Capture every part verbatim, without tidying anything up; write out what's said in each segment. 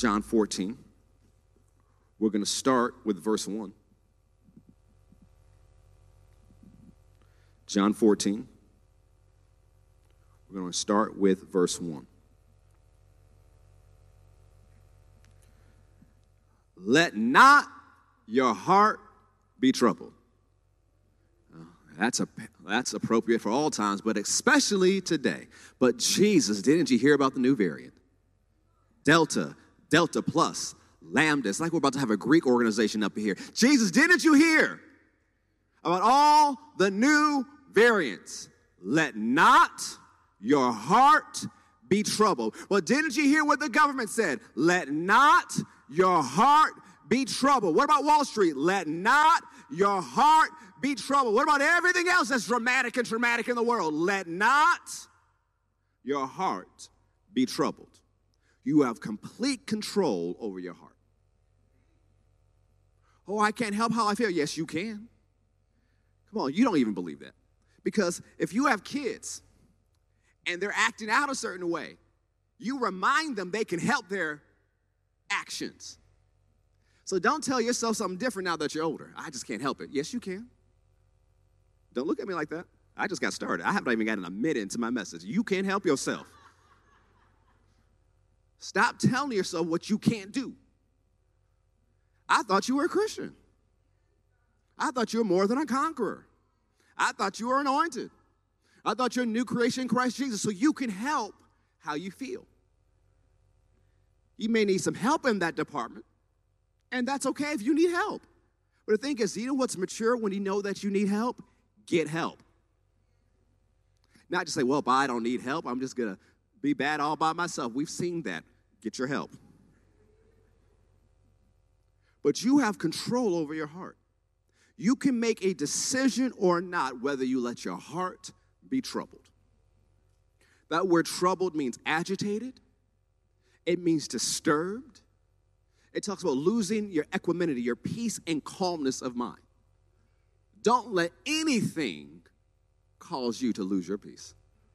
John fourteen. We're going to start with verse one. John fourteen. We're going to start with verse one. Let not your heart be troubled. Uh, that's, a, that's appropriate for all times, but especially today. But Jesus, didn't you hear about the new variant? Delta, Delta Plus, Lambda. It's like we're about to have a Greek organization up here. Jesus, didn't you hear about all the new variants? Let not your heart be troubled. Well, didn't you hear what the government said? Let not your heart be troubled. What about Wall Street? Let not your heart be troubled. What about everything else that's dramatic and traumatic in the world? Let not your heart be troubled. You have complete control over your heart. Oh, I can't help how I feel. Yes, you can. Come on, you don't even believe that. Because if you have kids and they're acting out a certain way, you remind them they can help their actions. So don't tell yourself something different now that you're older. I just can't help it. Yes, you can. Don't look at me like that. I just got started. I haven't even gotten a minute into my message. You can't help yourself. Stop telling yourself what you can't do. I thought you were a Christian. I thought you were more than a conqueror. I thought you were anointed. I thought you're a new creation in Christ Jesus, so you can help how you feel. You may need some help in that department, and that's okay if you need help. But the thing is, you know what's mature when you know that you need help? Get help. Not just say, well, I don't need help. I'm just going to be bad all by myself. We've seen that. Get your help. But you have control over your heart. You can make a decision or not whether you let your heart be troubled. That word troubled means agitated. It means disturbed. It talks about losing your equanimity, your peace and calmness of mind. Don't let anything cause you to lose your peace.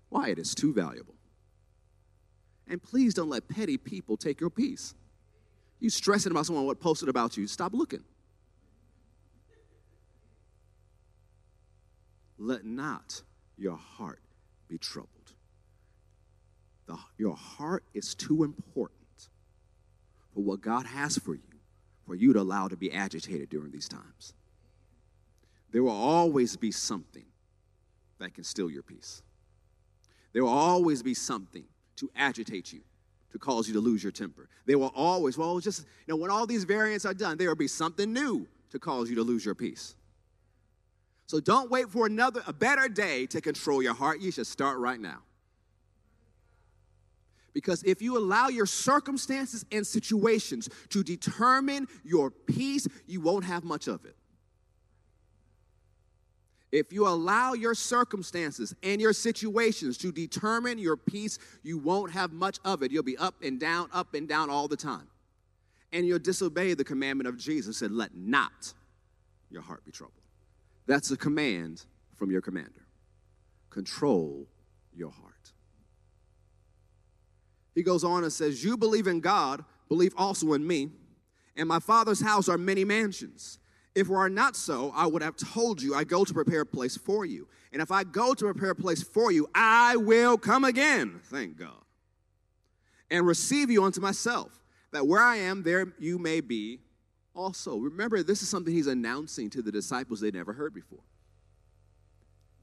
Why? It is too valuable. And please don't let petty people take your peace. You stressing about someone what posted about you, stop looking. Let not your heart be troubled. The, your heart is too important for what God has for you, for you to allow to be agitated during these times. There will always be something that can steal your peace. There will always be something to agitate you, to cause you to lose your temper. There will always, well, just, you know, when all these variants are done, there will be something new to cause you to lose your peace. So don't wait for another, a better day to control your heart. You should start right now. Because if you allow your circumstances and situations to determine your peace, you won't have much of it. If you allow your circumstances and your situations to determine your peace, you won't have much of it. You'll be up and down, up and down all the time. And you'll disobey the commandment of Jesus and let not your heart be troubled. That's a command from your commander. Control your heart. He goes on and says, you believe in God, believe also in me. In my Father's house are many mansions. If it were not so, I would have told you, I go to prepare a place for you. And if I go to prepare a place for you, I will come again, thank God, and receive you unto myself, that where I am, there you may be also. Remember, this is something he's announcing to the disciples they never heard before.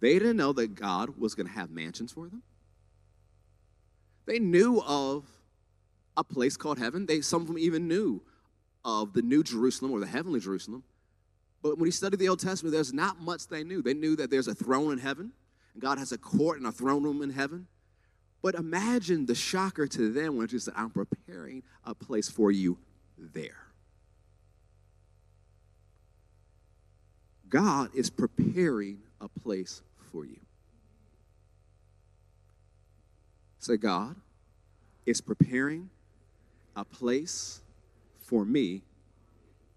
They didn't know that God was going to have mansions for them. They knew of a place called heaven. They, some of them even knew of the New Jerusalem or the heavenly Jerusalem. But when you study the Old Testament, there's not much they knew. They knew that there's a throne in heaven, and God has a court and a throne room in heaven. But imagine the shocker to them when it said, I'm preparing a place for you there. God is preparing a place for you. Say, so God is preparing a place for me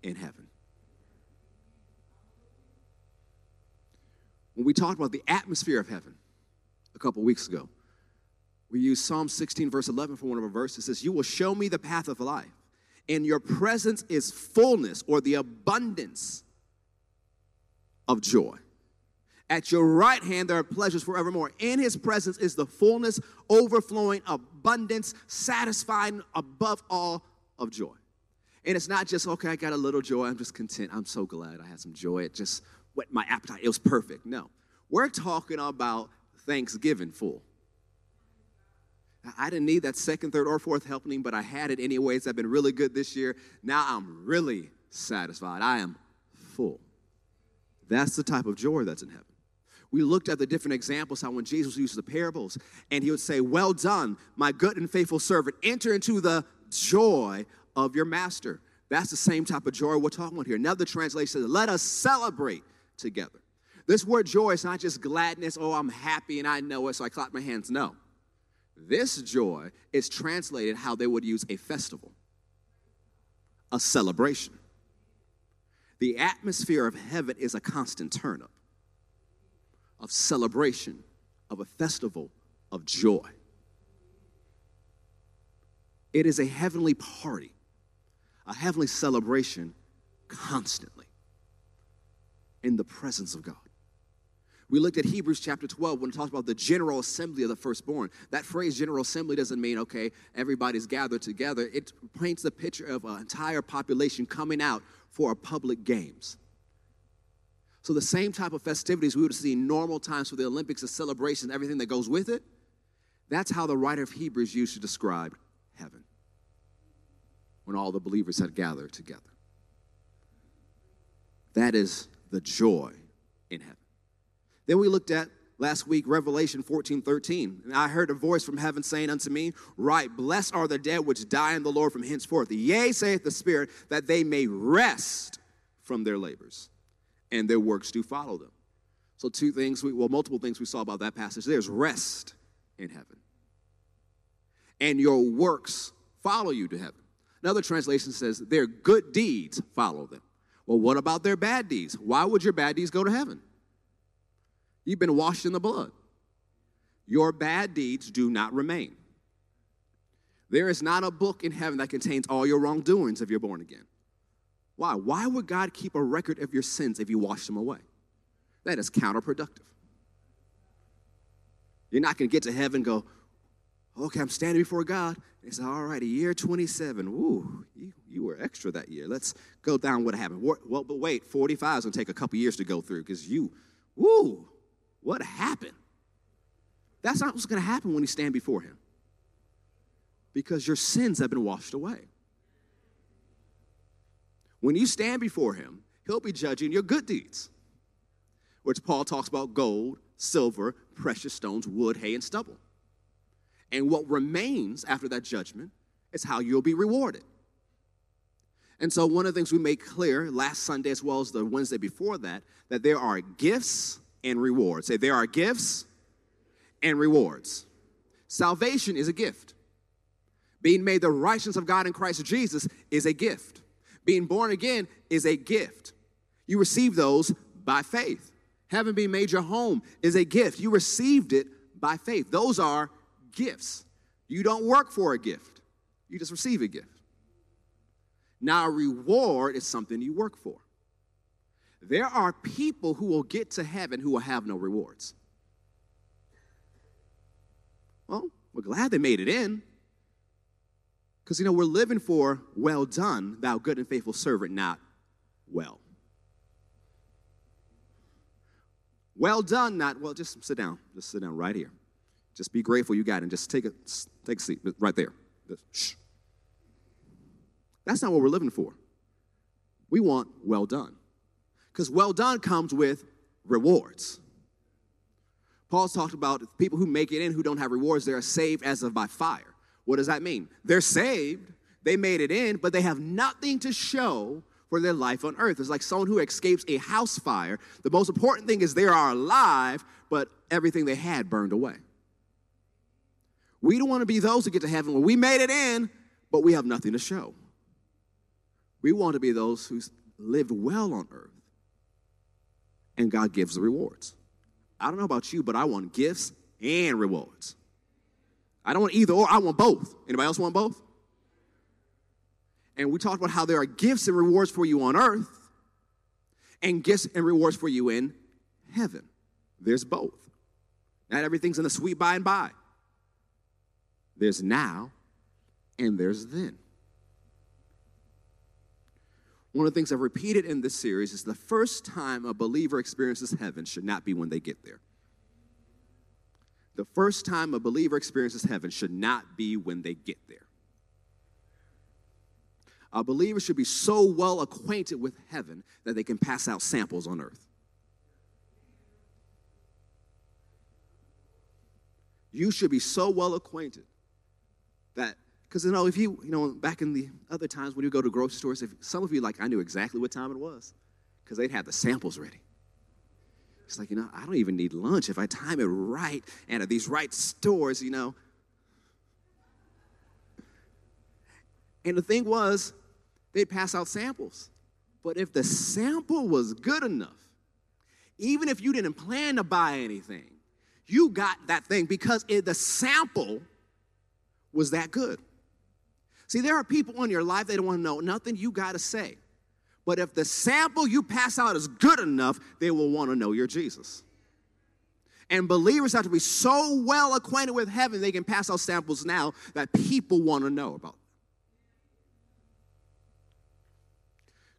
in heaven. When we talked about the atmosphere of heaven a couple weeks ago, we used Psalm sixteen, verse eleven for one of our verses. It says, you will show me the path of life. In your presence is fullness or the abundance of joy. At your right hand there are pleasures forevermore. In his presence is the fullness, overflowing, abundance, satisfying above all of joy. And it's not just, okay, I got a little joy. I'm just content. I'm so glad I had some joy. It just whet my appetite. It was perfect. No. We're talking about Thanksgiving full. I didn't need that second, third, or fourth helping, but I had it anyways. I've been really good this year. Now I'm really satisfied. I am full. That's the type of joy that's in heaven. We looked at the different examples, how when Jesus used the parables, and he would say, well done, my good and faithful servant. Enter into the joy of your master. That's the same type of joy we're talking about here. Another translation says, let us celebrate together. This word joy is not just gladness, oh, I'm happy and I know it, so I clap my hands. No. This joy is translated how they would use a festival, a celebration. The atmosphere of heaven is a constant turn-up of celebration, of a festival of joy. It is a heavenly party, a heavenly celebration constantly in the presence of God. We looked at Hebrews chapter twelve when it talks about the general assembly of the firstborn. That phrase, general assembly, doesn't mean, okay, everybody's gathered together. It paints the picture of an entire population coming out for a public games. So the same type of festivities we would see in normal times for the Olympics, the celebrations, everything that goes with it, that's how the writer of Hebrews used to describe heaven when all the believers had gathered together. That is the joy in heaven. Then we looked at last week, Revelation fourteen thirteen. And I heard a voice from heaven saying unto me, write, blessed are the dead which die in the Lord from henceforth. Yea, saith the Spirit, that they may rest from their labors, and their works do follow them. So two things, we, well, multiple things we saw about that passage. There's rest in heaven, and your works follow you to heaven. Another translation says their good deeds follow them. Well, what about their bad deeds? Why would your bad deeds go to heaven? You've been washed in the blood. Your bad deeds do not remain. There is not a book in heaven that contains all your wrongdoings if you're born again. Why? Why would God keep a record of your sins if you wash them away? That is counterproductive. You're not going to get to heaven and go, okay, I'm standing before God. It's all right, a year twenty-seven. Ooh, you, you were extra that year. Let's go down what happened. Well, but wait, forty-five is going to take a couple years to go through because you, woo, what happened? That's not what's going to happen when you stand before him, because your sins have been washed away. When you stand before him, he'll be judging your good deeds, which Paul talks about gold, silver, precious stones, wood, hay, and stubble. And what remains after that judgment is how you'll be rewarded. And so one of the things we made clear last Sunday as well as the Wednesday before that, that there are gifts and rewards. Say, there are gifts and rewards. Salvation is a gift. Being made the righteousness of God in Christ Jesus is a gift. Being born again is a gift. You receive those by faith. Having been made your home is a gift. You received it by faith. Those are gifts. You don't work for a gift. You just receive a gift. Now, a reward is something you work for. There are people who will get to heaven who will have no rewards. Well, we're glad they made it in. Because, you know, we're living for, well done, thou good and faithful servant, not well. Well done, not well. Just sit down. Just sit down right here. Just be grateful you got it and just take a, take a seat right there. Just, shh. That's not what we're living for. We want well done. Because well done comes with rewards. Paul's talked about people who make it in who don't have rewards, they are saved as of by fire. What does that mean? They're saved, they made it in, but they have nothing to show for their life on earth. It's like someone who escapes a house fire. The most important thing is they are alive, but everything they had burned away. We don't want to be those who get to heaven where we made it in, but we have nothing to show. We want to be those who lived well on earth. And God gives the rewards. I don't know about you, but I want gifts and rewards. I don't want either or. I want both. Anybody else want both? And we talked about how there are gifts and rewards for you on earth and gifts and rewards for you in heaven. There's both. Not everything's in the sweet by and by. There's now and there's then. One of the things I've repeated in this series is the first time a believer experiences heaven should not be when they get there. The first time a believer experiences heaven should not be when they get there. A believer should be so well acquainted with heaven that they can pass out samples on earth. You should be so well acquainted that Because, you know, if you, you know, back in the other times when you go to grocery stores, if some of you, like, I knew exactly what time it was because they'd have the samples ready. It's like, you know, I don't even need lunch if I time it right and at these right stores, you know. And the thing was, they'd pass out samples. But if the sample was good enough, even if you didn't plan to buy anything, you got that thing because it, the sample was that good. See, there are people in your life, they don't want to know nothing you got to say. But if the sample you pass out is good enough, they will want to know your Jesus. And believers have to be so well acquainted with heaven, they can pass out samples now that people want to know about.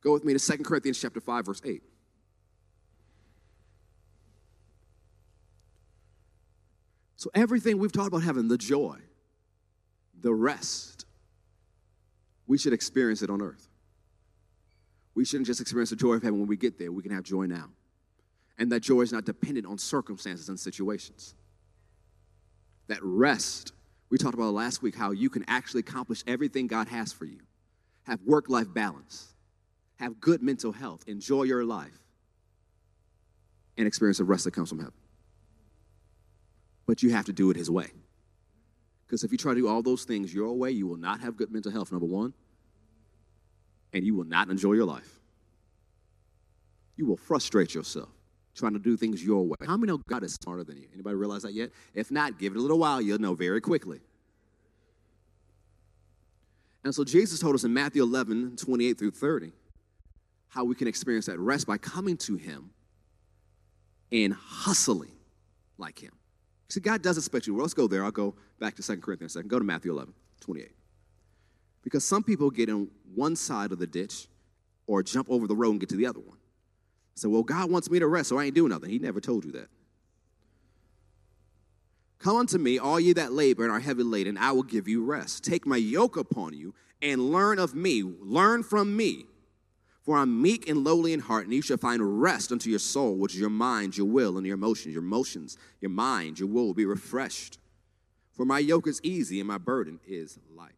Go with me to Second Corinthians chapter five, verse eight. So everything we've talked about heaven, the joy, the rest, we should experience it on earth. We shouldn't just experience the joy of heaven when we get there. We can have joy now. And that joy is not dependent on circumstances and situations. That rest, we talked about last week, how you can actually accomplish everything God has for you. Have work-life balance. Have good mental health. Enjoy your life. And experience the rest that comes from heaven. But you have to do it His way. Because if you try to do all those things your way, you will not have good mental health, number one, and you will not enjoy your life. You will frustrate yourself trying to do things your way. How many know God is smarter than you? Anybody realize that yet? If not, give it a little while. You'll know very quickly. And so Jesus told us in Matthew eleven, twenty-eight through thirty, how we can experience that rest by coming to Him and hustling like Him. See, God does expect you. Well, let's go there. I'll go back to Second Corinthians in a second. Go to Matthew eleven, twenty-eight. Because some people get in one side of the ditch or jump over the road and get to the other one. So, well, God wants me to rest, so I ain't doing nothing. He never told you that. Come unto me, all ye that labor and are heavy laden, and I will give you rest. Take my yoke upon you and learn of me. Learn from me. For I'm meek and lowly in heart, and you shall find rest unto your soul, which is your mind, your will, and your emotions. Your emotions, your mind, your will will be refreshed. For my yoke is easy, and my burden is light.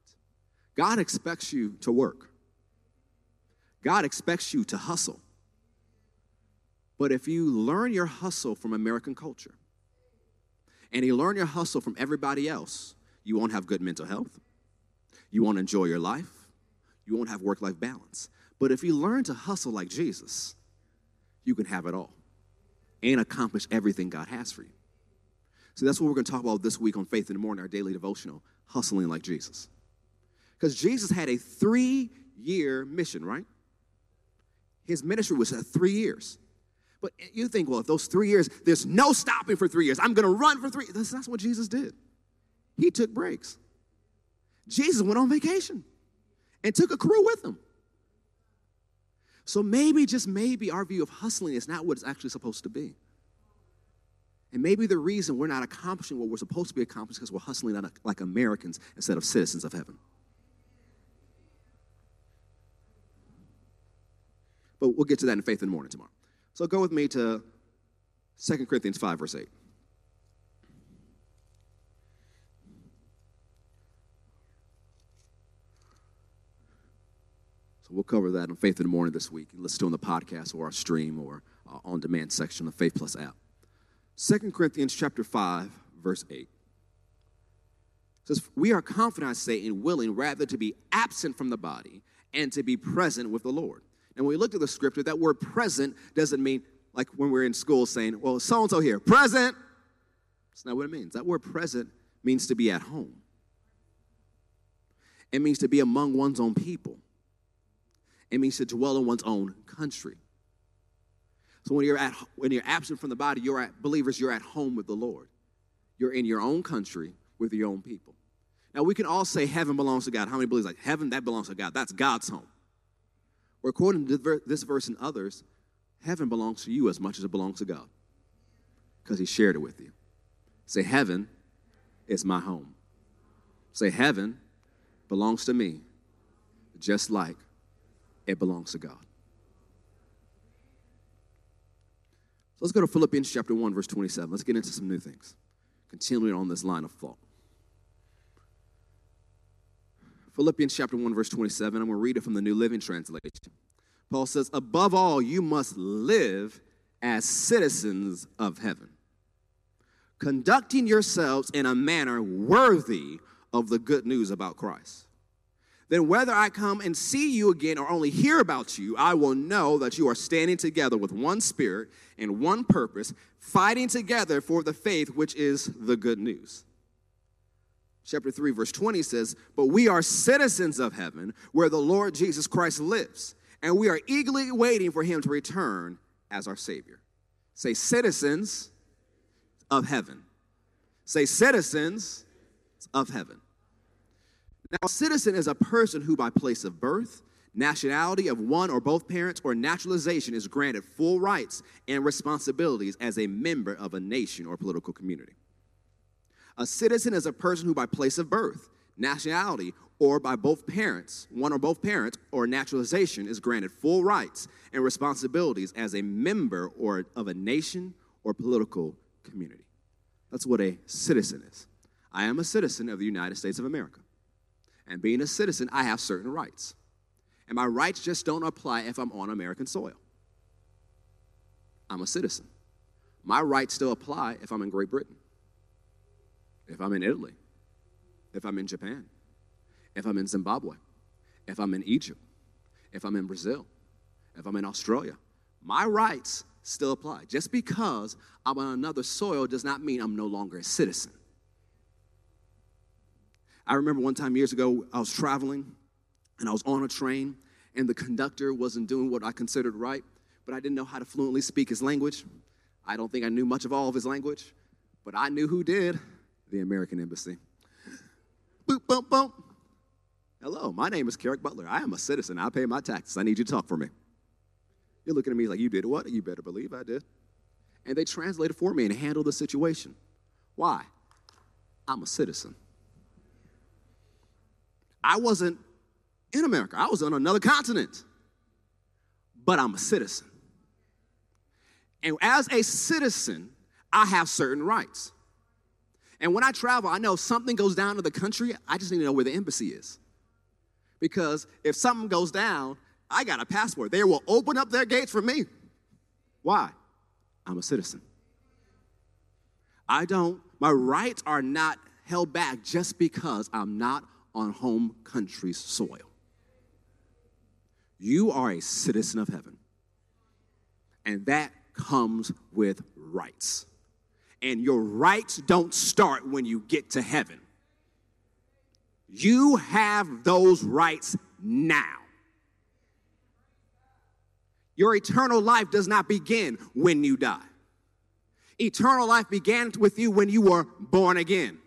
God expects you to work. God expects you to hustle. But if you learn your hustle from American culture, and you learn your hustle from everybody else, you won't have good mental health. You won't enjoy your life. You won't have work-life balance. But if you learn to hustle like Jesus, you can have it all and accomplish everything God has for you. So that's what we're going to talk about this week on Faith in the Morning, our daily devotional, hustling like Jesus. Because Jesus had a three-year mission, right? His ministry was at three years. But you think, well, if those three years, there's no stopping for three years. I'm going to run for three. That's, that's what Jesus did. He took breaks. Jesus went on vacation and took a crew with him. So maybe, just maybe, our view of hustling is not what it's actually supposed to be. And maybe the reason we're not accomplishing what we're supposed to be accomplishing is because we're hustling like Americans instead of citizens of heaven. But we'll get to that in Faith in the Morning tomorrow. So go with me to Second Corinthians five, verse eight. We'll cover that on Faith in the Morning this week. Let's do it on the podcast or our stream or our on-demand section of Faith Plus app. Second Corinthians chapter five, verse eight. It says, we are confident, I say, and willing rather to be absent from the body and to be present with the Lord. And when we looked at the scripture, that word present doesn't mean like when we're in school saying, well, so-and-so here, present. That's not what it means. That word present means to be at home. It means to be among one's own people. It means to dwell in one's own country. So when you're, at, when you're absent from the body, you're at, believers, you're at home with the Lord. You're in your own country with your own people. Now, we can all say heaven belongs to God. How many believe like heaven, that belongs to God? That's God's home. Well, according to this verse and others, heaven belongs to you as much as it belongs to God because he shared it with you. Say, heaven is my home. Say, heaven belongs to me just like it belongs to God. Let's go to Philippians chapter one, verse twenty-seven. Let's get into some new things, continuing on this line of thought. Philippians chapter one, verse twenty-seven. I'm going to read it from the New Living Translation. Paul says, above all, you must live as citizens of heaven, conducting yourselves in a manner worthy of the good news about Christ. Then whether I come and see you again or only hear about you, I will know that you are standing together with one spirit and one purpose, fighting together for the faith, which is the good news. Chapter three, verse twenty says, but we are citizens of heaven where the Lord Jesus Christ lives, and we are eagerly waiting for him to return as our Savior. Say, citizens of heaven. Say, citizens of heaven. Now, a citizen is a person who by place of birth, nationality of one or both parents, or naturalization is granted full rights and responsibilities as a member of a nation or political community. A citizen is a person who by place of birth, nationality, or by both parents, one or both parents, or naturalization is granted full rights and responsibilities as a member or of a nation or political community. That's what a citizen is. I am a citizen of the United States of America. And being a citizen, I have certain rights. And my rights just don't apply if I'm on American soil. I'm a citizen. My rights still apply if I'm in Great Britain, if I'm in Italy, if I'm in Japan, if I'm in Zimbabwe, if I'm in Egypt, if I'm in Brazil, if I'm in Australia. My rights still apply. Just because I'm on another soil does not mean I'm no longer a citizen. I remember one time years ago, I was traveling, and I was on a train, and the conductor wasn't doing what I considered right, but I didn't know how to fluently speak his language. I don't think I knew much of all of his language, but I knew who did, the American Embassy. Boop, bump, bump. Hello, my name is Kerrick Butler. I am a citizen. I pay my taxes. I need you to talk for me. You're looking at me like, you did what? You better believe I did. And they translated for me and handled the situation. Why? I'm a citizen. I wasn't in America. I was on another continent, but I'm a citizen. And as a citizen, I have certain rights. And when I travel, I know if something goes down to the country, I just need to know where the embassy is. Because if something goes down, I got a passport. They will open up their gates for me. Why? I'm a citizen. I don't, my rights are not held back just because I'm not on home country's soil. You are a citizen of heaven, and that comes with rights. And your rights don't start when you get to heaven. You have those rights now. Your eternal life does not begin when you die. Eternal life began with you when you were born again.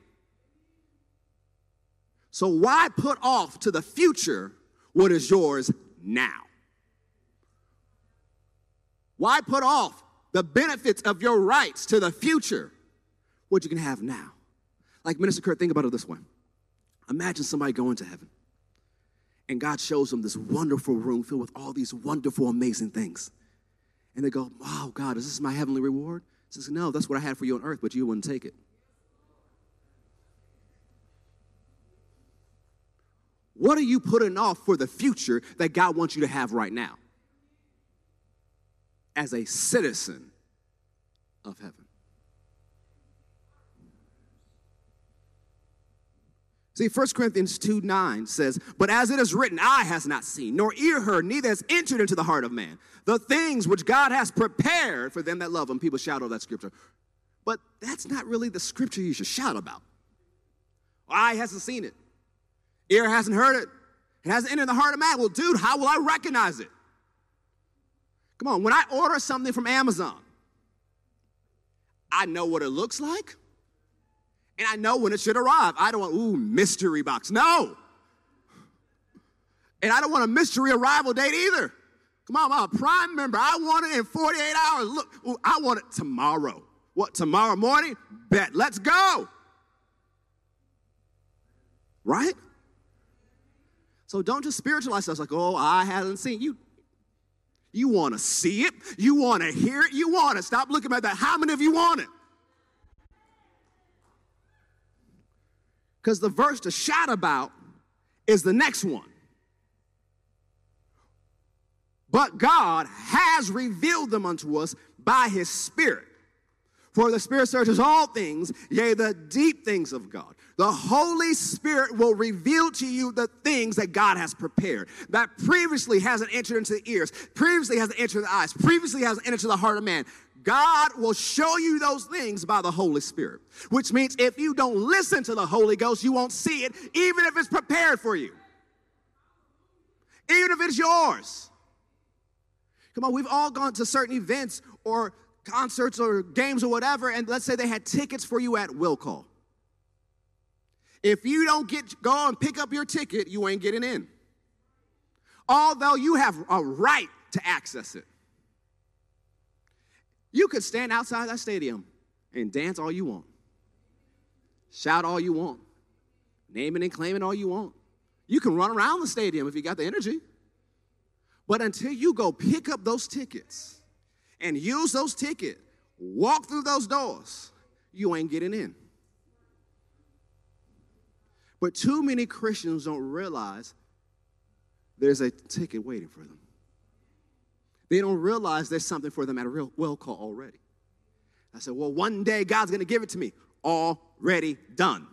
So why put off to the future what is yours now? Why put off the benefits of your rights to the future, what you can have now? Like Minister Kurt, think about it this way. Imagine somebody going to heaven, and God shows them this wonderful room filled with all these wonderful, amazing things. And they go, wow, God, is this my heavenly reward? He says, no, that's what I had for you on earth, but you wouldn't take it. What are you putting off for the future that God wants you to have right now? As a citizen of heaven. See, First Corinthians two nine says, but as it is written, eye has not seen, nor ear heard, neither has entered into the heart of man, the things which God has prepared for them that love him. People shout out that scripture. But that's not really the scripture you should shout about. Eye hasn't seen it. Ear hasn't heard it. It hasn't entered the heart of man. Well, dude, how will I recognize it? Come on, when I order something from Amazon, I know what it looks like, and I know when it should arrive. I don't want, ooh, mystery box. No. And I don't want a mystery arrival date either. Come on, I'm a Prime member. I want it in forty-eight hours. Look, ooh, I want it tomorrow. What, tomorrow morning? Bet. Let's go. Right? So don't just spiritualize us like, oh, I haven't seen you. You want to see it. You want to hear it. You want it. Stop looking at that. How many of you want it? Because the verse to shout about is the next one. But God has revealed them unto us by his Spirit. For the Spirit searches all things, yea, the deep things of God. The Holy Spirit will reveal to you the things that God has prepared, that previously hasn't entered into the ears, previously hasn't entered the eyes, previously hasn't entered the heart of man. God will show you those things by the Holy Spirit, which means if you don't listen to the Holy Ghost, you won't see it, even if it's prepared for you, even if it's yours. Come on, we've all gone to certain events or concerts or games or whatever, and let's say they had tickets for you at will call. If you don't get go and pick up your ticket, you ain't getting in. Although you have a right to access it. You could stand outside that stadium and dance all you want. Shout all you want. Naming and claiming all you want. You can run around the stadium if you got the energy. But until you go pick up those tickets and use those tickets, walk through those doors, you ain't getting in. But too many Christians don't realize there's a ticket waiting for them. They don't realize there's something for them at a real well call already. I said, well, one day God's going to give it to me. Already done.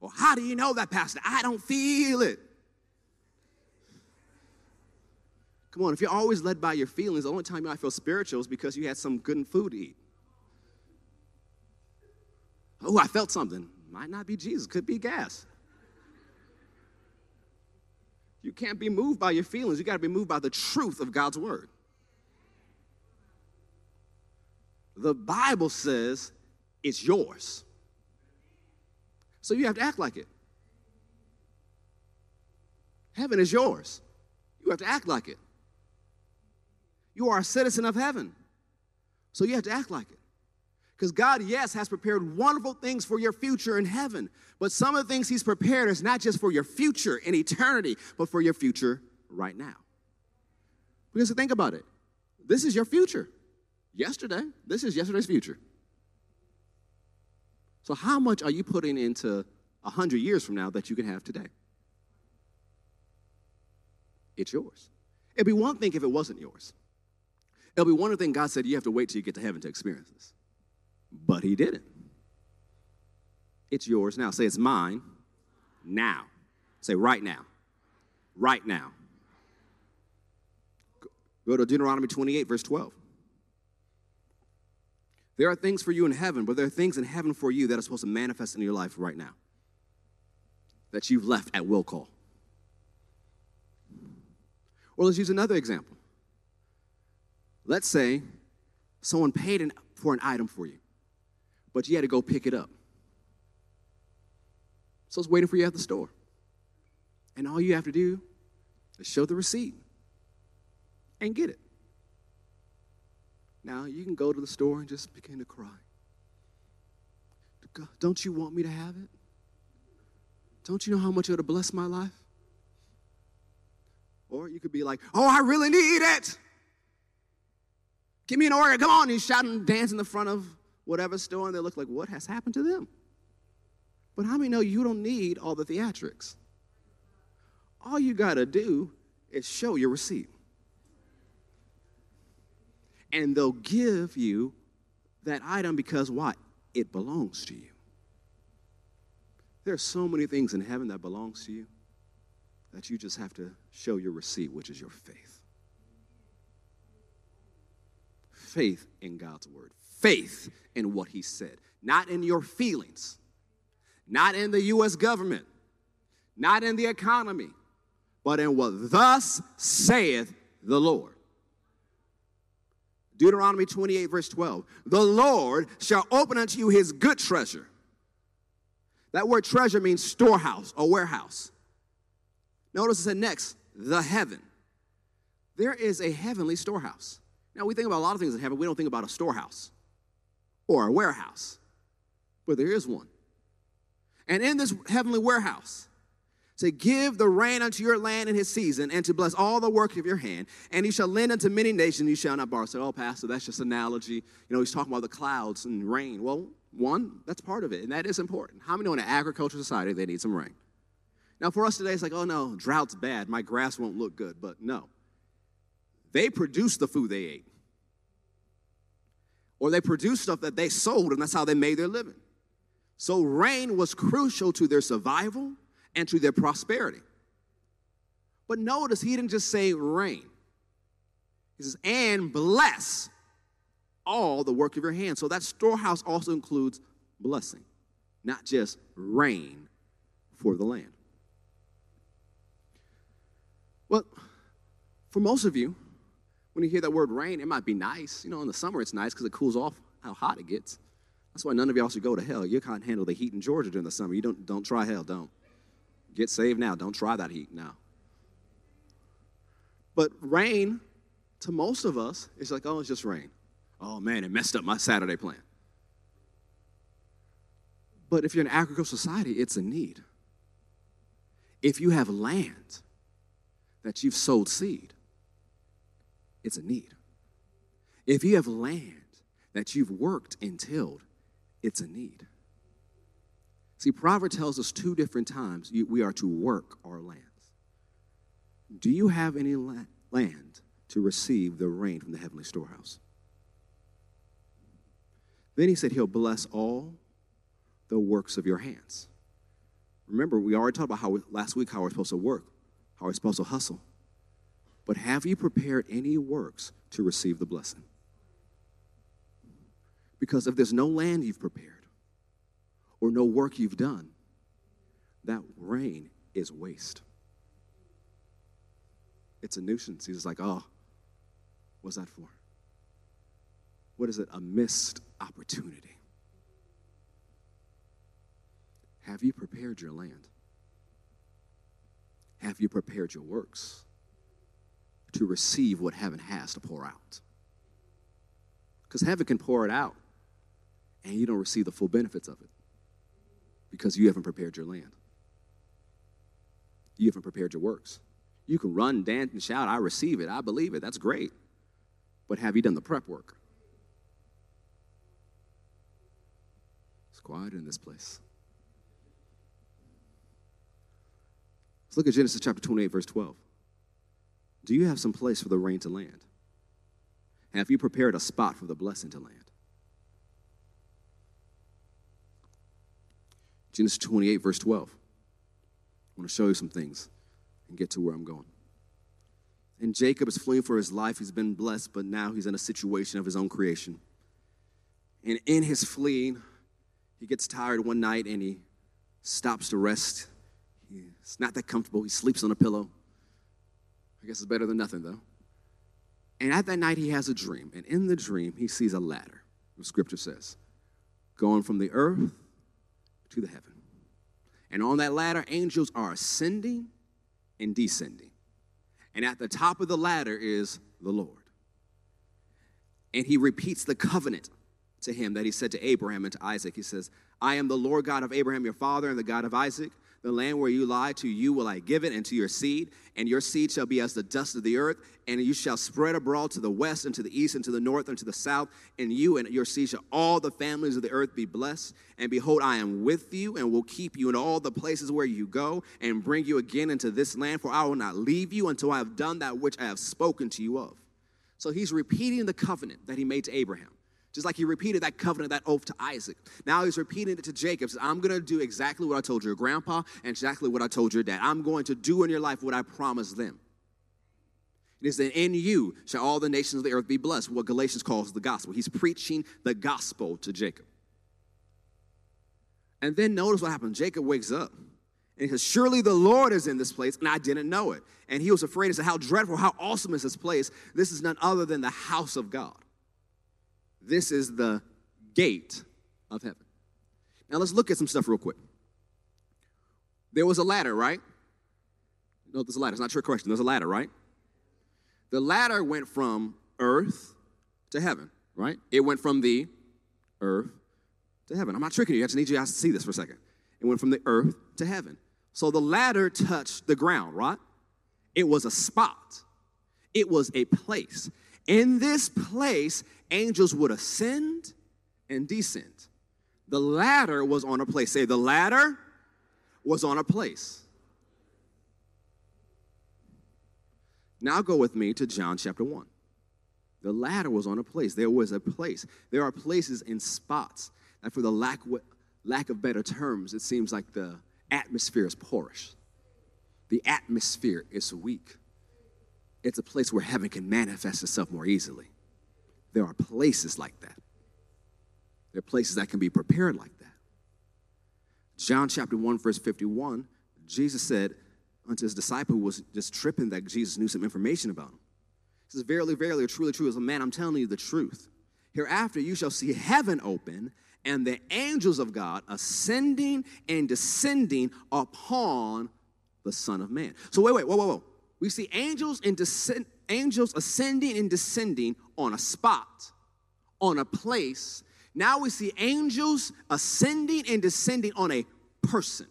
Well, how do you know that, Pastor? I don't feel it. Come on, if you're always led by your feelings, the only time you might feel spiritual is because you had some good food to eat. Oh, I felt something. Might not be Jesus. Could be gas. You can't be moved by your feelings. You got to be moved by the truth of God's word. The Bible says it's yours. So you have to act like it. Heaven is yours. You have to act like it. You are a citizen of heaven, so you have to act like it. Because God, yes, has prepared wonderful things for your future in heaven, but some of the things he's prepared is not just for your future in eternity, but for your future right now. Because think about it. This is your future. Yesterday, this is yesterday's future. So how much are you putting into one hundred years from now that you can have today? It's yours. It'd be one thing if it wasn't yours. It'll be one thing God said, you have to wait till you get to heaven to experience this. But he didn't. It's yours now. Say, it's mine now. Say, right now. Right now. Go to Deuteronomy twenty-eight, verse twelve. There are things for you in heaven, but there are things in heaven for you that are supposed to manifest in your life right now that you've left at will call. Or let's use another example. Let's say someone paid an, for an item for you, but you had to go pick it up. So it's waiting for you at the store. And all you have to do is show the receipt and get it. Now, you can go to the store and just begin to cry. Don't you want me to have it? Don't you know how much it would have blessed my life? Or you could be like, oh, I really need it. Give me an order. Come on. And he's shouting and dancing in the front of whatever store, and they look like, what has happened to them? But how many know you don't need all the theatrics? All you got to do is show your receipt. And they'll give you that item because what? It belongs to you. There are so many things in heaven that belongs to you that you just have to show your receipt, which is your faith. Faith in God's word. Faith in what he said. Not in your feelings. Not in the U S government. Not in the economy. but in what thus saith the Lord. Deuteronomy twenty-eight, verse twelve. The Lord shall open unto you his good treasure. That word treasure means storehouse or warehouse. Notice it said next, the heaven. There is a heavenly storehouse. Now, we think about a lot of things in heaven. We don't think about a storehouse or a warehouse, but there is one. And in this heavenly warehouse, to give the rain unto your land in his season, and to bless all the work of your hand. And you shall lend unto many nations, you shall not borrow. So, oh, Pastor, that's just an analogy. You know, he's talking about the clouds and rain. Well, one, that's part of it, and that is important. How many know in an agricultural society they need some rain? Now, for us today, it's like, oh, no, drought's bad. My grass won't look good, but no. They produced the food they ate. Or they produced stuff that they sold, and that's how they made their living. So rain was crucial to their survival and to their prosperity. But notice he didn't just say rain. He says, and bless all the work of your hands. So that storehouse also includes blessing, not just rain for the land. Well, for most of you, when you hear that word rain, it might be nice. You know, in the summer it's nice because it cools off how hot it gets. That's why none of y'all should go to hell. You can't handle the heat in Georgia during the summer. You don't, don't try hell, don't. Get saved now. Don't try that heat now. But rain, to most of us, it's like, oh, it's just rain. Oh, man, it messed up my Saturday plan. But if you're an agricultural society, it's a need. If you have land that you've sowed seed, it's a need. If you have land that you've worked and tilled, it's a need. See, Proverbs tells us two different times we are to work our lands. Do you have any land to receive the rain from the heavenly storehouse? Then he said he'll bless all the works of your hands. Remember, we already talked about how we, last week how we're supposed to work, how we're supposed to hustle. But have you prepared any works to receive the blessing? Because if there's no land you've prepared, or no work you've done, that rain is waste. It's a nuisance. He's like, oh, what's that for? What is it? A missed opportunity. Have you prepared your land? Have you prepared your works to receive what heaven has to pour out? Because heaven can pour it out, and you don't receive the full benefits of it. Because you haven't prepared your land. You haven't prepared your works. You can run, dance, and shout, I receive it, I believe it, that's great. But have you done the prep work? It's quiet in this place. Let's look at Genesis chapter twenty-eight, verse twelve. Do you have some place for the rain to land? Have you prepared a spot for the blessing to land? Genesis twenty-eight, verse twelve. I want to show you some things and get to where I'm going. And Jacob is fleeing for his life. He's been blessed, but now he's in a situation of his own creation. And in his fleeing, he gets tired one night and he stops to rest. He's not that comfortable. He sleeps on a pillow. I guess it's better than nothing, though. And at that night, he has a dream. And in the dream, he sees a ladder, the scripture says, going from the earth to the heaven. And on that ladder, angels are ascending and descending. And at the top of the ladder is the Lord. And he repeats the covenant to him that he said to Abraham and to Isaac. He says, I am the Lord God of Abraham, your father, and the God of Isaac. The land where you lie, to you will I give it, and to your seed. And your seed shall be as the dust of the earth. And you shall spread abroad to the west, and to the east, and to the north, and to the south. And you and your seed shall all the families of the earth be blessed. And behold, I am with you, and will keep you in all the places where you go, and bring you again into this land. For I will not leave you until I have done that which I have spoken to you of. So he's repeating the covenant that he made to Abraham. Just like he repeated that covenant, that oath to Isaac. Now he's repeating it to Jacob. He says, I'm going to do exactly what I told your grandpa and exactly what I told your dad. I'm going to do in your life what I promised them. It is that in you shall all the nations of the earth be blessed, what Galatians calls the gospel. He's preaching the gospel to Jacob. And then notice what happens. Jacob wakes up And he says, surely the Lord is in this place, and I didn't know it. And he was afraid. He said, how dreadful, how awesome is this place? This is none other than the house of God. This is the gate of heaven. Now, let's look at some stuff real quick. There was a ladder, right? No, there's a ladder. It's not a trick question. There's a ladder, right? The ladder went from earth to heaven, right? It went from the earth to heaven. I'm not tricking you. I just need you guys to see this for a second. It went from the earth to heaven. So the ladder touched the ground, right? It was a spot. It was a place. In this place, angels would ascend and descend. The ladder was on a place. Say, the ladder was on a place. Now go with me to John chapter one. The ladder was on a place. There was a place. There are places and spots. And for the lack, lack of better terms, it seems like the atmosphere is porous. The atmosphere is weak. It's a place where heaven can manifest itself more easily. There are places like that. There are places that can be prepared like that. John chapter one, verse fifty-one, Jesus said unto his disciple who was just tripping that Jesus knew some information about him. He says, verily, verily, or truly, truly, as a man, I'm telling you the truth. Hereafter you shall see heaven open and the angels of God ascending and descending upon the Son of Man. So wait, wait, whoa, whoa, whoa. We see angels and descend, angels ascending and descending on a spot, on a place. Now we see angels ascending and descending on a person.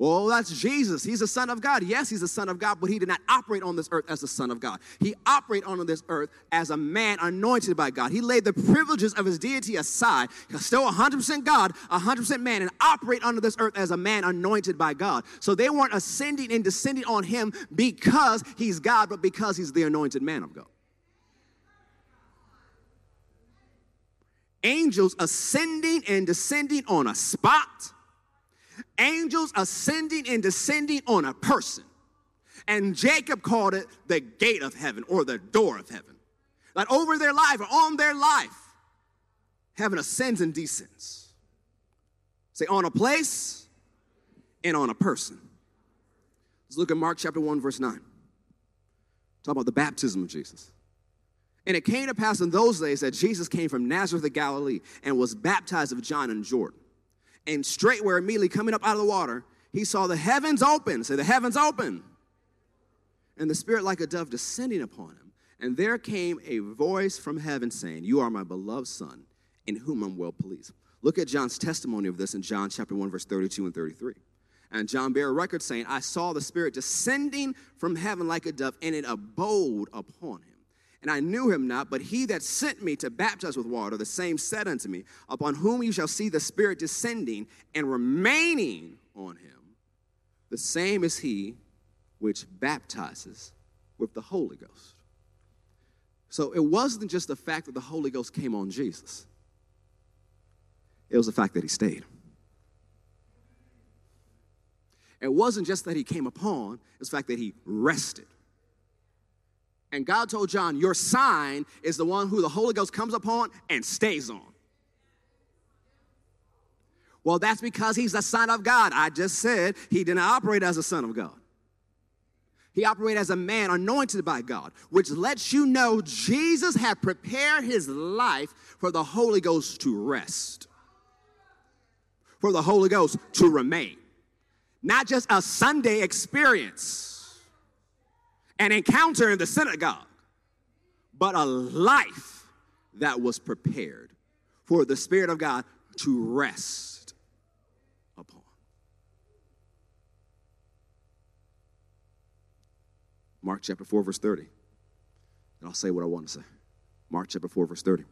Well, that's Jesus. He's the Son of God. Yes, he's the Son of God, but he did not operate on this earth as the Son of God. He operated on this earth as a man anointed by God. He laid the privileges of his deity aside. He's still one hundred percent God, one hundred percent man, and operate under this earth as a man anointed by God. So they weren't ascending and descending on him because he's God, but because he's the anointed man of God. Angels ascending and descending on a spot. Angels ascending and descending on a person. And Jacob called it the gate of heaven or the door of heaven. Like over their life or on their life, heaven ascends and descends. Say on a place and on a person. Let's look at Mark chapter one, verse nine. Talk about the baptism of Jesus. And it came to pass in those days that Jesus came from Nazareth of Galilee and was baptized of John in Jordan. And straightway, immediately coming up out of the water, he saw the heavens open. Say, the heavens open. And the Spirit like a dove descending upon him. And there came a voice from heaven saying, you are my beloved Son, in whom I'm well pleased. Look at John's testimony of this in John chapter one, verse thirty-two and thirty-three. And John bare record saying, I saw the Spirit descending from heaven like a dove, and it abode upon him. And I knew him not, but he that sent me to baptize with water, the same said unto me, upon whom you shall see the Spirit descending and remaining on him, the same is he which baptizes with the Holy Ghost. So it wasn't just the fact that the Holy Ghost came on Jesus. It was the fact that he stayed. It wasn't just that he came upon, it was the fact that he rested. And God told John, your sign is the one who the Holy Ghost comes upon and stays on. Well, that's because he's the Son of God. I just said he didn't operate as a Son of God. He operated as a man anointed by God, which lets you know Jesus had prepared his life for the Holy Ghost to rest, for the Holy Ghost to remain. Not just a Sunday experience, an encounter in the synagogue, but a life that was prepared for the Spirit of God to rest upon. Mark chapter four, verse thirty. And I'll say what I want to say. Mark chapter four, verse thirty.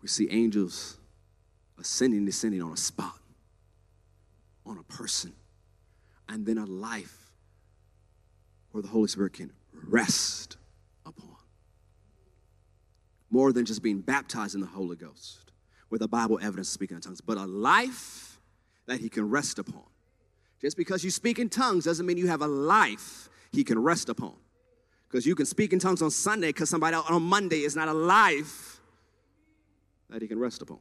We see angels ascending, descending on a spot, on a person, and then a life where the Holy Spirit can rest upon. More than just being baptized in the Holy Ghost with a Bible evidence speaking in tongues, but a life that he can rest upon. Just because you speak in tongues doesn't mean you have a life he can rest upon. Because you can speak in tongues on Sunday because somebody else on Monday is not alive that he can rest upon.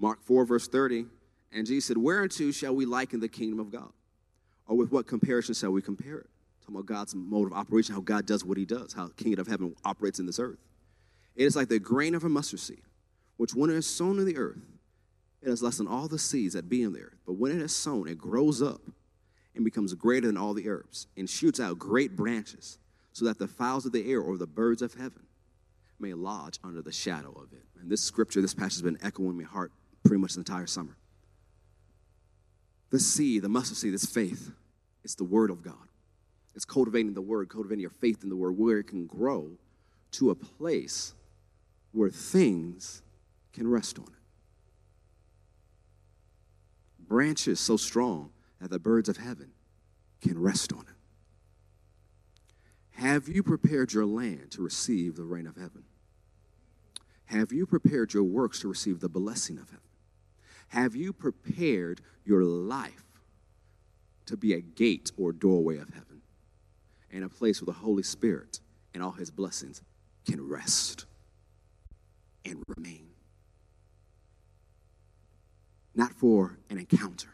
Mark four, verse thirty, and Jesus said, whereunto shall we liken the kingdom of God? Or with what comparison shall we compare it? Talking about God's mode of operation, how God does what he does, how the kingdom of heaven operates in this earth. It is like the grain of a mustard seed, which when it is sown in the earth, it is less than all the seeds that be in the earth. But when it is sown, it grows up and becomes greater than all the herbs and shoots out great branches so that the fowls of the air or the birds of heaven may lodge under the shadow of it. And this scripture, this passage has been echoing in my heart pretty much the entire summer. The seed, the mustard seed, this faith, it's the word of God. It's cultivating the word, cultivating your faith in the word, where it can grow to a place where things can rest on it. Branches so strong that the birds of heaven can rest on it. Have you prepared your land to receive the rain of heaven? Have you prepared your works to receive the blessing of heaven? Have you prepared your life to be a gate or doorway of heaven and a place where the Holy Spirit and all his blessings can rest and remain? Not for an encounter,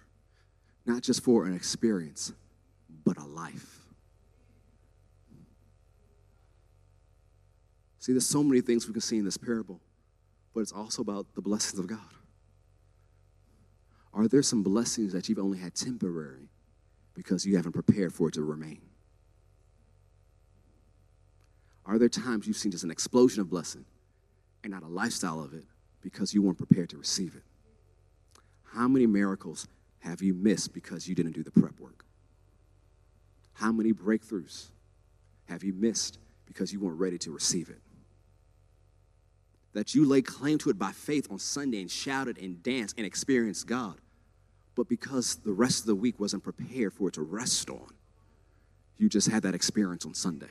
not just for an experience, but a life. See, there's so many things we can see in this parable, but it's also about the blessings of God. Are there some blessings that you've only had temporary because you haven't prepared for it to remain? Are there times you've seen just an explosion of blessing and not a lifestyle of it because you weren't prepared to receive it? How many miracles have you missed because you didn't do the prep work? How many breakthroughs have you missed because you weren't ready to receive it? That you lay claim to it by faith on Sunday and shouted and danced and experienced God. But because the rest of the week wasn't prepared for it to rest on, you just had that experience on Sunday.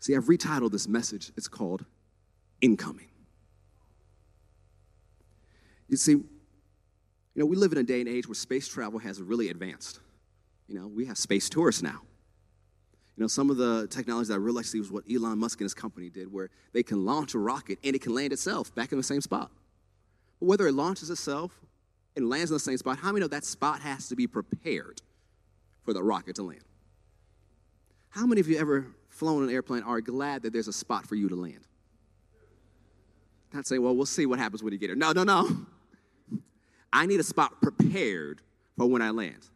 See, I've retitled this message. It's called Incoming. You see, you know, we live in a day and age where space travel has really advanced. You know, we have space tourists now. You know, some of the technology that I really like to see was what Elon Musk and his company did, where they can launch a rocket and it can land itself back in the same spot. But whether it launches itself and lands in the same spot, how many know that spot has to be prepared for the rocket to land? How many of you ever flown an airplane are glad that there's a spot for you to land? Not saying, well, we'll see what happens when you get here. No, no, no. I need a spot prepared for when I land.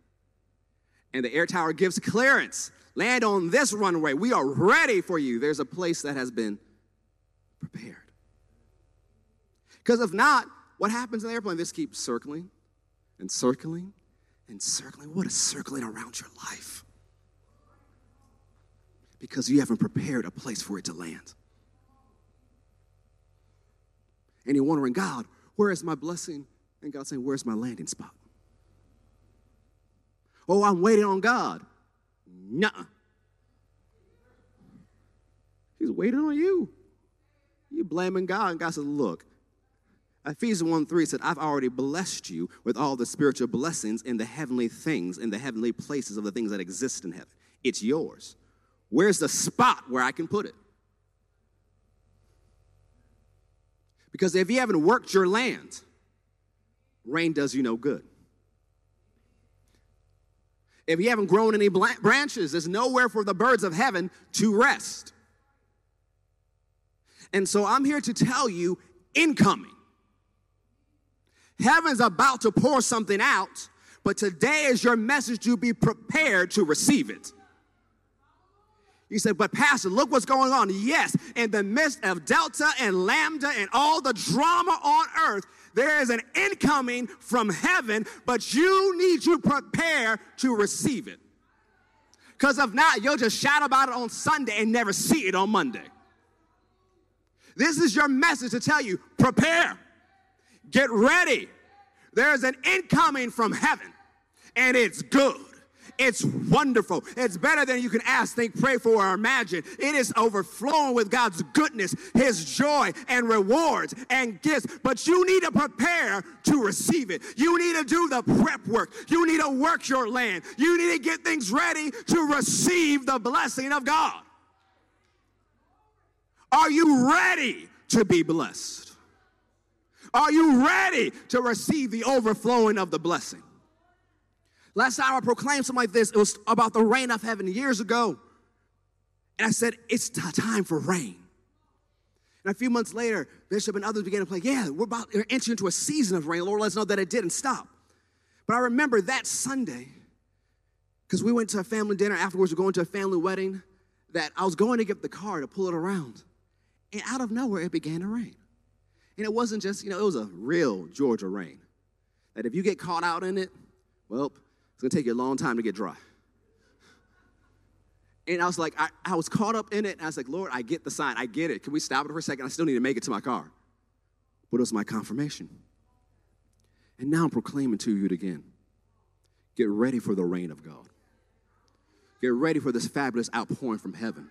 And the air tower gives clearance. Land on this runway. We are ready for you. There's a place that has been prepared. Because if not, what happens in the airplane? This keeps circling and circling and circling. What is circling around your life? Because you haven't prepared a place for it to land. And you're wondering, God, where is my blessing? And God's saying, where's my landing spot? Oh, I'm waiting on God. Nuh-uh. He's waiting on you. You're blaming God. And God says, look, Ephesians one three said, I've already blessed you with all the spiritual blessings in the heavenly things, in the heavenly places of the things that exist in heaven. It's yours. Where's the spot where I can put it? Because if you haven't worked your land, rain does you no good. If you haven't grown any branches, there's nowhere for the birds of heaven to rest. And so I'm here to tell you, incoming. Heaven's about to pour something out, but today is your message to be prepared to receive it. You said, but Pastor, look what's going on. Yes, in the midst of Delta and Lambda and all the drama on earth, there is an incoming from heaven, but you need to prepare to receive it. Because if not, you'll just shout about it on Sunday and never see it on Monday. This is your message to tell you, prepare. Get ready. There is an incoming from heaven, and it's good. It's wonderful. It's better than you can ask, think, pray for, or imagine. It is overflowing with God's goodness, his joy, and rewards, and gifts. But you need to prepare to receive it. You need to do the prep work. You need to work your land. You need to get things ready to receive the blessing of God. Are you ready to be blessed? Are you ready to receive the overflowing of the blessing? Last time I proclaimed something like this, it was about the rain of heaven years ago. And I said, it's t- time for rain. And a few months later, Bishop and others began to play, yeah, we're about to enter into a season of rain. Lord, let us know that it didn't stop. But I remember that Sunday, because we went to a family dinner afterwards, we were going to a family wedding, that I was going to get the car to pull it around. And out of nowhere, it began to rain. And it wasn't just, you know, it was a real Georgia rain. That if you get caught out in it, well, it's going to take you a long time to get dry. And I was like, I, I was caught up in it. And I was like, Lord, I get the sign. I get it. Can we stop it for a second? I still need to make it to my car. But it was my confirmation. And now I'm proclaiming to you again. Get ready for the rain of God. Get ready for this fabulous outpouring from heaven.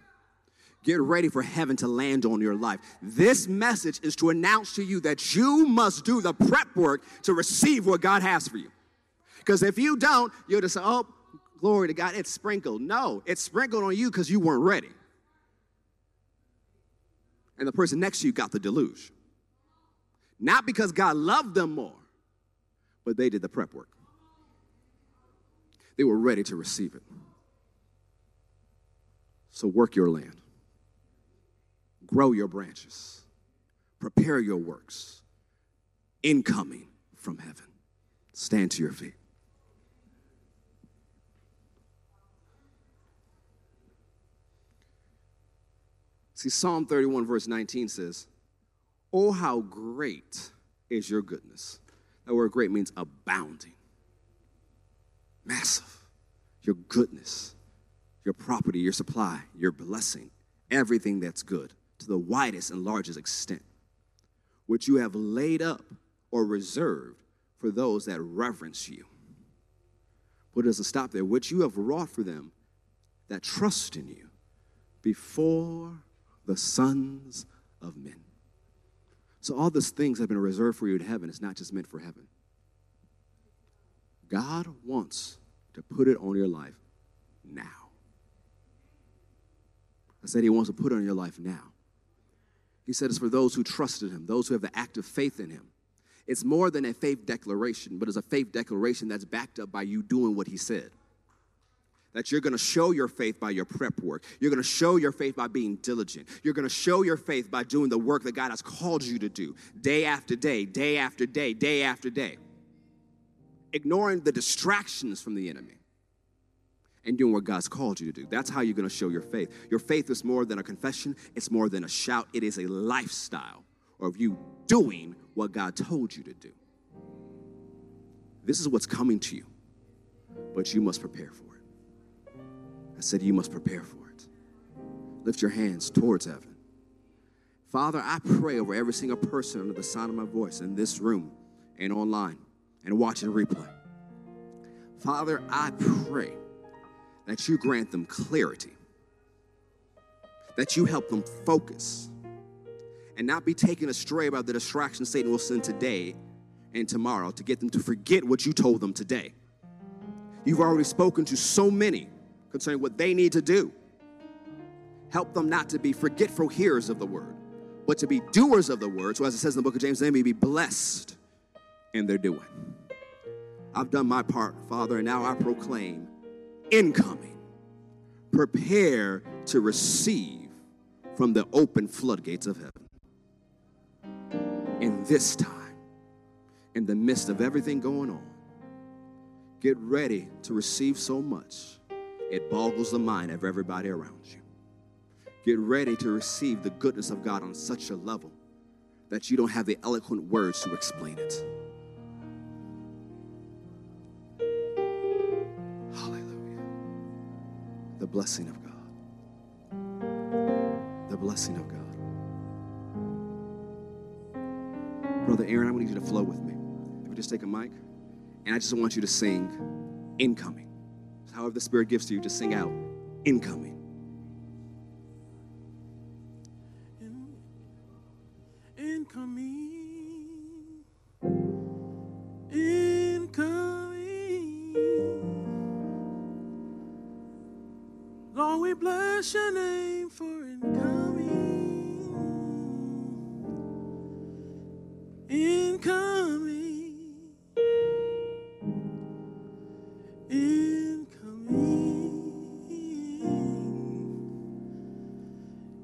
Get ready for heaven to land on your life. This message is to announce to you that you must do the prep work to receive what God has for you. Because if you don't, you'll just say, oh, glory to God, it's sprinkled. No, it's sprinkled on you because you weren't ready. And the person next to you got the deluge. Not because God loved them more, but they did the prep work. They were ready to receive it. So work your land. Grow your branches. Prepare your works. Incoming from heaven. Stand to your feet. See, Psalm thirty-one, verse nineteen says, oh, how great is your goodness. That word great means abounding. Massive. Your goodness, your property, your supply, your blessing, everything that's good, to the widest and largest extent, which you have laid up or reserved for those that reverence you. But it doesn't stop there. Which you have wrought for them that trust in you before the sons of men. So all these things have been reserved for you in heaven. It's not just meant for heaven. God wants to put it on your life now. I said he wants to put it on your life now. He said it's for those who trusted him, those who have the active faith in him. It's more than a faith declaration, but it's a faith declaration that's backed up by you doing what he said. That you're going to show your faith by your prep work. You're going to show your faith by being diligent. You're going to show your faith by doing the work that God has called you to do day after day, day after day, day after day. Ignoring the distractions from the enemy. And doing what God's called you to do. That's how you're going to show your faith. Your faith is more than a confession. It's more than a shout. It is a lifestyle of you doing what God told you to do. This is what's coming to you, but you must prepare for it. I said you must prepare for it. Lift your hands towards heaven. Father, I pray over every single person under the sound of my voice in this room and online and watching replay. Father, I pray that you grant them clarity, that you help them focus and not be taken astray by the distractions Satan will send today and tomorrow to get them to forget what you told them today. You've already spoken to so many concerning what they need to do. Help them not to be forgetful hearers of the word, but to be doers of the word. So as it says in the book of James, they may be blessed in their doing. I've done my part, Father, and now I proclaim incoming. Prepare to receive from the open floodgates of heaven. In this time, in the midst of everything going on, get ready to receive so much, it boggles the mind of everybody around you. Get ready to receive the goodness of God on such a level that you don't have the eloquent words to explain it. The blessing of God. The blessing of God. Brother Aaron, I want you to flow with me. If you just take a mic, and I just want you to sing incoming. however the Spirit gives to you, just sing out, incoming. Incoming, incoming, Lord, we bless your name for incoming, incoming, incoming,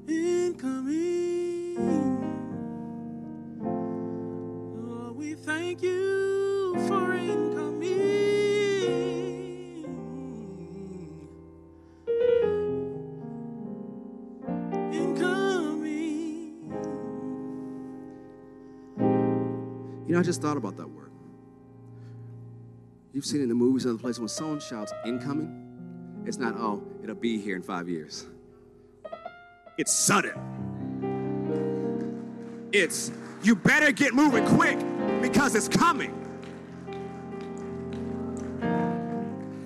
incoming. Thank you for incoming, incoming. You know, I just thought about that word. You've seen it in the movies and other places when someone shouts incoming, it's not, oh, it'll be here in five years. It's sudden. It's, you better get moving quick, because it's coming.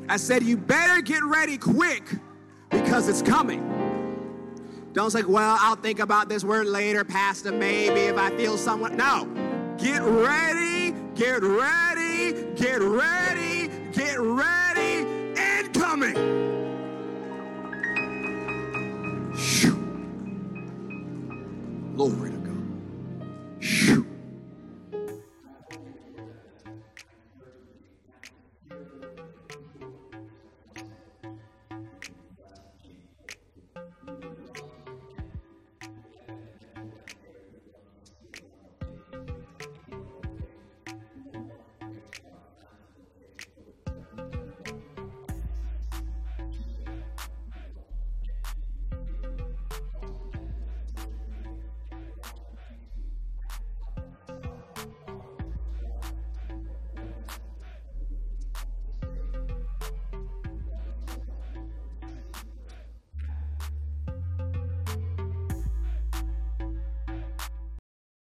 I said, you better get ready quick because it's coming. Don't say, well, I'll think about this word later, Pastor, maybe if I feel someone. No. Get ready, get ready, get ready, get ready, and coming. Whew. Glory to God.